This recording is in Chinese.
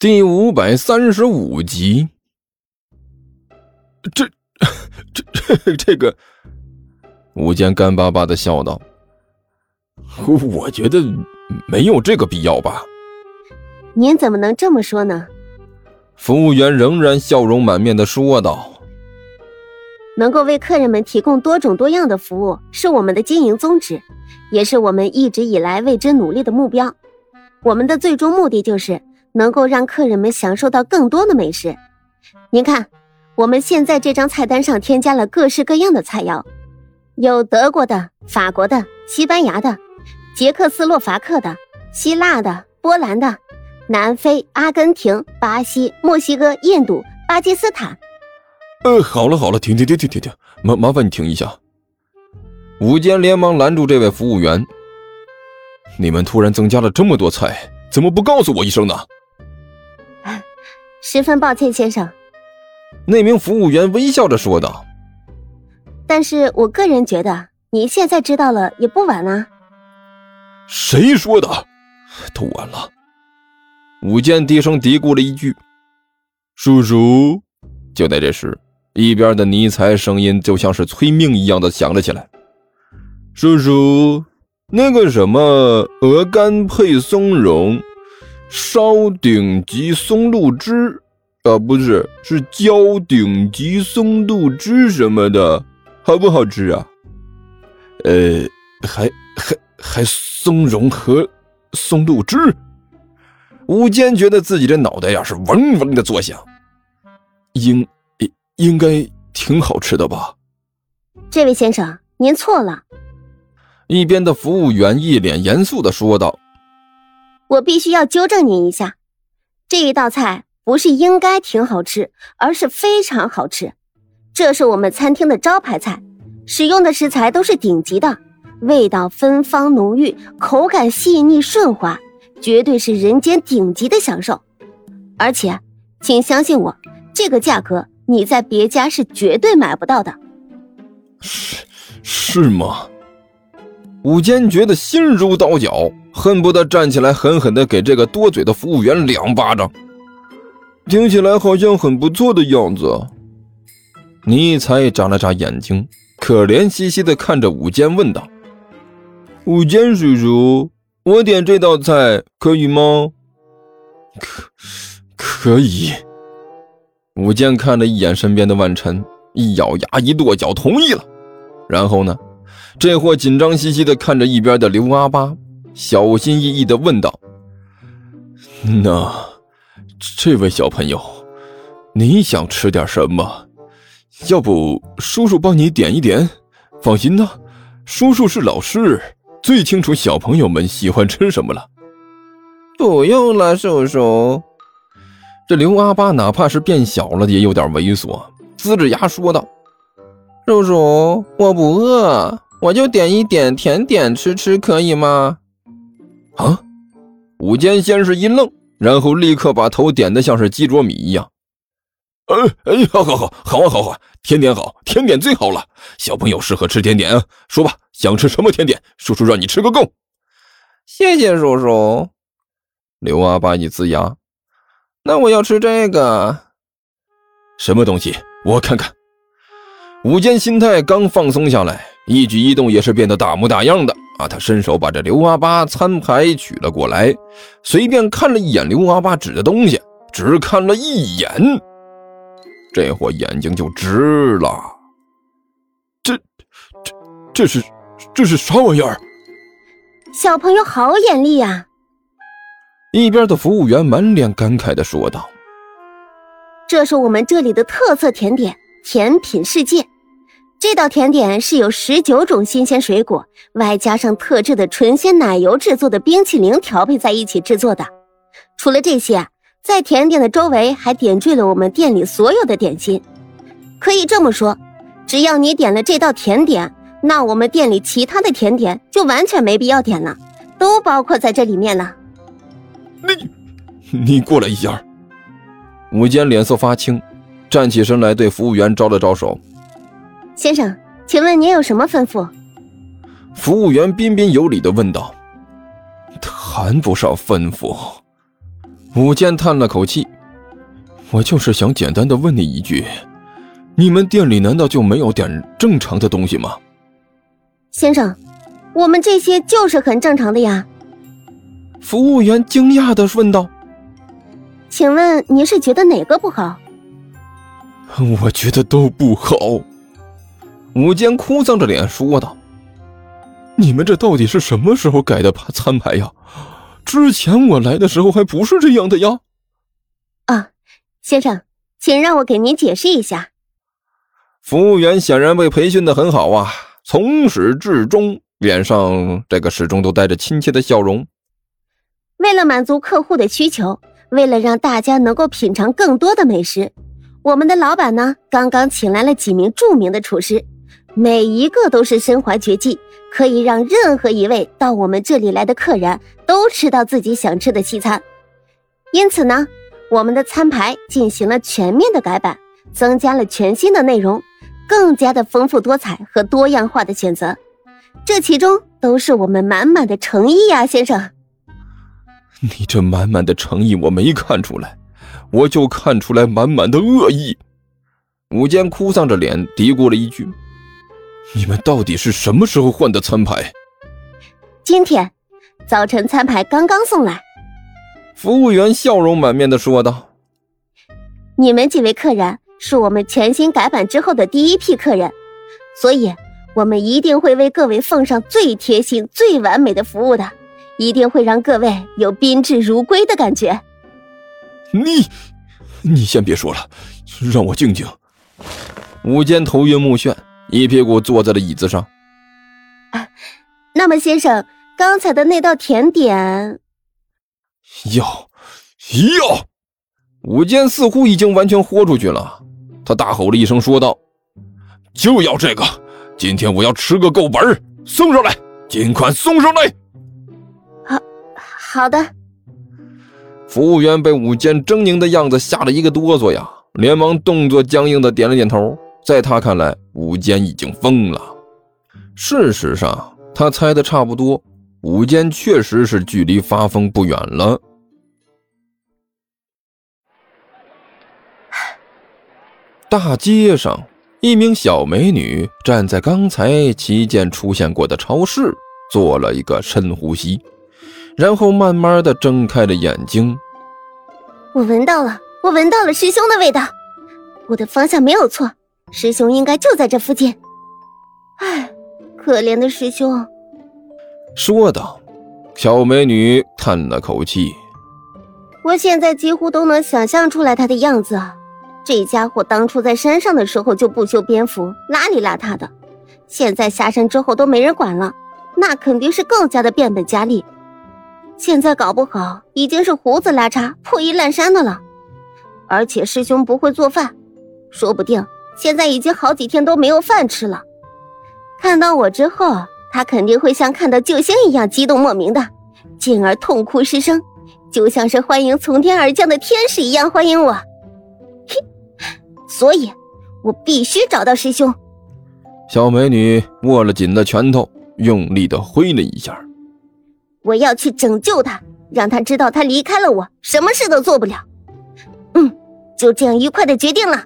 第535集。这个，吴坚干巴巴地笑道：“我觉得没有这个必要吧。”您怎么能这么说呢？服务员仍然笑容满面地说道：“能够为客人们提供多种多样的服务，是我们的经营宗旨，也是我们一直以来为之努力的目标。我们的最终目的就是。”能够让客人们享受到更多的美食。您看，我们现在这张菜单上添加了各式各样的菜肴，有德国的、法国的、西班牙的、捷克斯洛伐克的、希腊的、波兰的、南非、阿根廷、巴西、墨西哥、印度、巴基斯坦。好了，停，麻烦你停一下。吴坚连忙拦住这位服务员：“你们突然增加了这么多菜，怎么不告诉我一声呢？”“十分抱歉先生。”那名服务员微笑着说道，“但是我个人觉得你现在知道了也不晚啊。”“谁说的？都晚了。”武健低声嘀咕了一句。“叔叔。”就在这时，一边的尼才声音就像是催命一样的响了起来：“叔叔，那个什么鹅肝配松茸，烧顶级松露汁，不是椒顶级松露汁什么的，好不好吃啊？”“还松茸和松露汁？”吴坚觉得自己的脑袋呀是嗡嗡的作响。“应该挺好吃的吧？”“这位先生，您错了。”一边的服务员一脸严肃地说道：“我必须要纠正您一下，这一道菜不是应该挺好吃，而是非常好吃。这是我们餐厅的招牌菜，使用的食材都是顶级的，味道芬芳浓郁，口感细腻顺滑，绝对是人间顶级的享受。而且，请相信我，这个价格你在别家是绝对买不到的。”“是吗？”武坚觉得心如刀绞，恨不得站起来狠狠地给这个多嘴的服务员2巴掌。听起来好像很不错的样子。尼采眨了眨眼睛，可怜兮兮地看着武坚问道：“武坚叔叔，我点这道菜可以吗？”“可以。武坚看了一眼身边的万晨，一咬牙一跺脚同意了。然后呢，这货紧张兮兮地看着一边的刘阿巴，小心翼翼地问道：“那这位小朋友，你想吃点什么？要不叔叔帮你点一点？放心呐，叔叔是老师，最清楚小朋友们喜欢吃什么了。”“不用了，叔叔。”这刘阿巴哪怕是变小了也有点猥琐，呲着牙说道：“叔叔，我不饿，我就点一点甜点吃可以吗？”“啊！”武坚先是一愣，然后立刻把头点得像是鸡啄米一样。“好啊，甜点最好了，小朋友适合吃甜点啊，说吧，想吃什么甜点，叔叔让你吃个够。”“谢谢叔叔。”刘阿巴一呲牙：“那我要吃这个。”“什么东西？我看看。”武坚心态刚放松下来，一举一动也是变得大模大样的啊！他伸手把这刘阿巴餐牌取了过来，随便看了一眼刘阿巴指的东西，只看了一眼，这货眼睛就直了。这是啥玩意儿？小朋友好眼力啊！一边的服务员满脸感慨地说道：“这是我们这里的特色甜点。”甜品世界，这道甜点是由19种新鲜水果外加上特制的纯鲜奶油制作的冰淇淋调配在一起制作的。除了这些，在甜点的周围还点缀了我们店里所有的点心。可以这么说，只要你点了这道甜点，那我们店里其他的甜点就完全没必要点了，都包括在这里面了。”“你过来一下。”吴坚脸色发青，站起身来对服务员招了招手。“先生，请问您有什么吩咐？”服务员彬彬有礼地问道。“谈不上吩咐。”武健叹了口气，我就是想简单的问你一句，你们店里难道就没有点正常的东西吗？先生，我们这些就是很正常的呀。服务员惊讶地问道，请问您是觉得哪个不好？我觉得都不好。武健哭丧着脸说道，你们这到底是什么时候改的餐牌呀？之前我来的时候还不是这样的呀。先生，请让我给您解释一下。服务员显然被培训得很好啊，从始至终脸上始终都带着亲切的笑容。为了满足客户的需求，为了让大家能够品尝更多的美食，我们的老板呢，刚刚请来了几名著名的厨师，每一个都是身怀绝技，可以让任何一位到我们这里来的客人都吃到自己想吃的西餐。因此呢，我们的餐牌进行了全面的改版，增加了全新的内容，更加的丰富多彩和多样化的选择，这其中都是我们满满的诚意啊，先生。你这满满的诚意我没看出来，我就看出来满满的恶意。武坚哭丧着脸嘀咕了一句，你们到底是什么时候换的餐牌？今天早晨餐牌刚刚送来。服务员笑容满面地说道，你们几位客人是我们全新改版之后的第一批客人，所以我们一定会为各位奉上最贴心最完美的服务的，一定会让各位有宾至如归的感觉。你先别说了，让我静静。武坚头晕目眩，一屁股坐在了椅子上。那么先生，刚才的那道甜点……要！武坚似乎已经完全豁出去了，他大吼了一声说道，就要这个，今天我要吃个够本儿，送上来，尽快送上来。好的。服务员被武坚狰狞的样子吓了一个哆嗦呀，连忙动作僵硬的点了点头。在他看来，武坚已经疯了。事实上他猜的差不多，武坚确实是距离发疯不远了。大街上，一名小美女站在刚才旗舰出现过的超市，做了一个深呼吸，然后慢慢的睁开了眼睛。我闻到了师兄的味道，我的方向没有错，师兄应该就在这附近。可怜的师兄。说道，小美女叹了口气，我现在几乎都能想象出来他的样子啊，这家伙当初在山上的时候就不修边幅，邋里邋遢的，现在下山之后都没人管了，那肯定是更加的变本加厉，现在搞不好已经是胡子拉碴破衣烂衫的了。而且师兄不会做饭，说不定现在已经好几天都没有饭吃了，看到我之后他肯定会像看到救星一样激动莫名的，进而痛哭失声，就像是欢迎从天而降的天使一样欢迎我。所以我必须找到师兄。小美女握了紧的拳头，用力地挥了一下，我要去拯救他，让他知道他离开了我什么事都做不了。就这样愉快地决定了。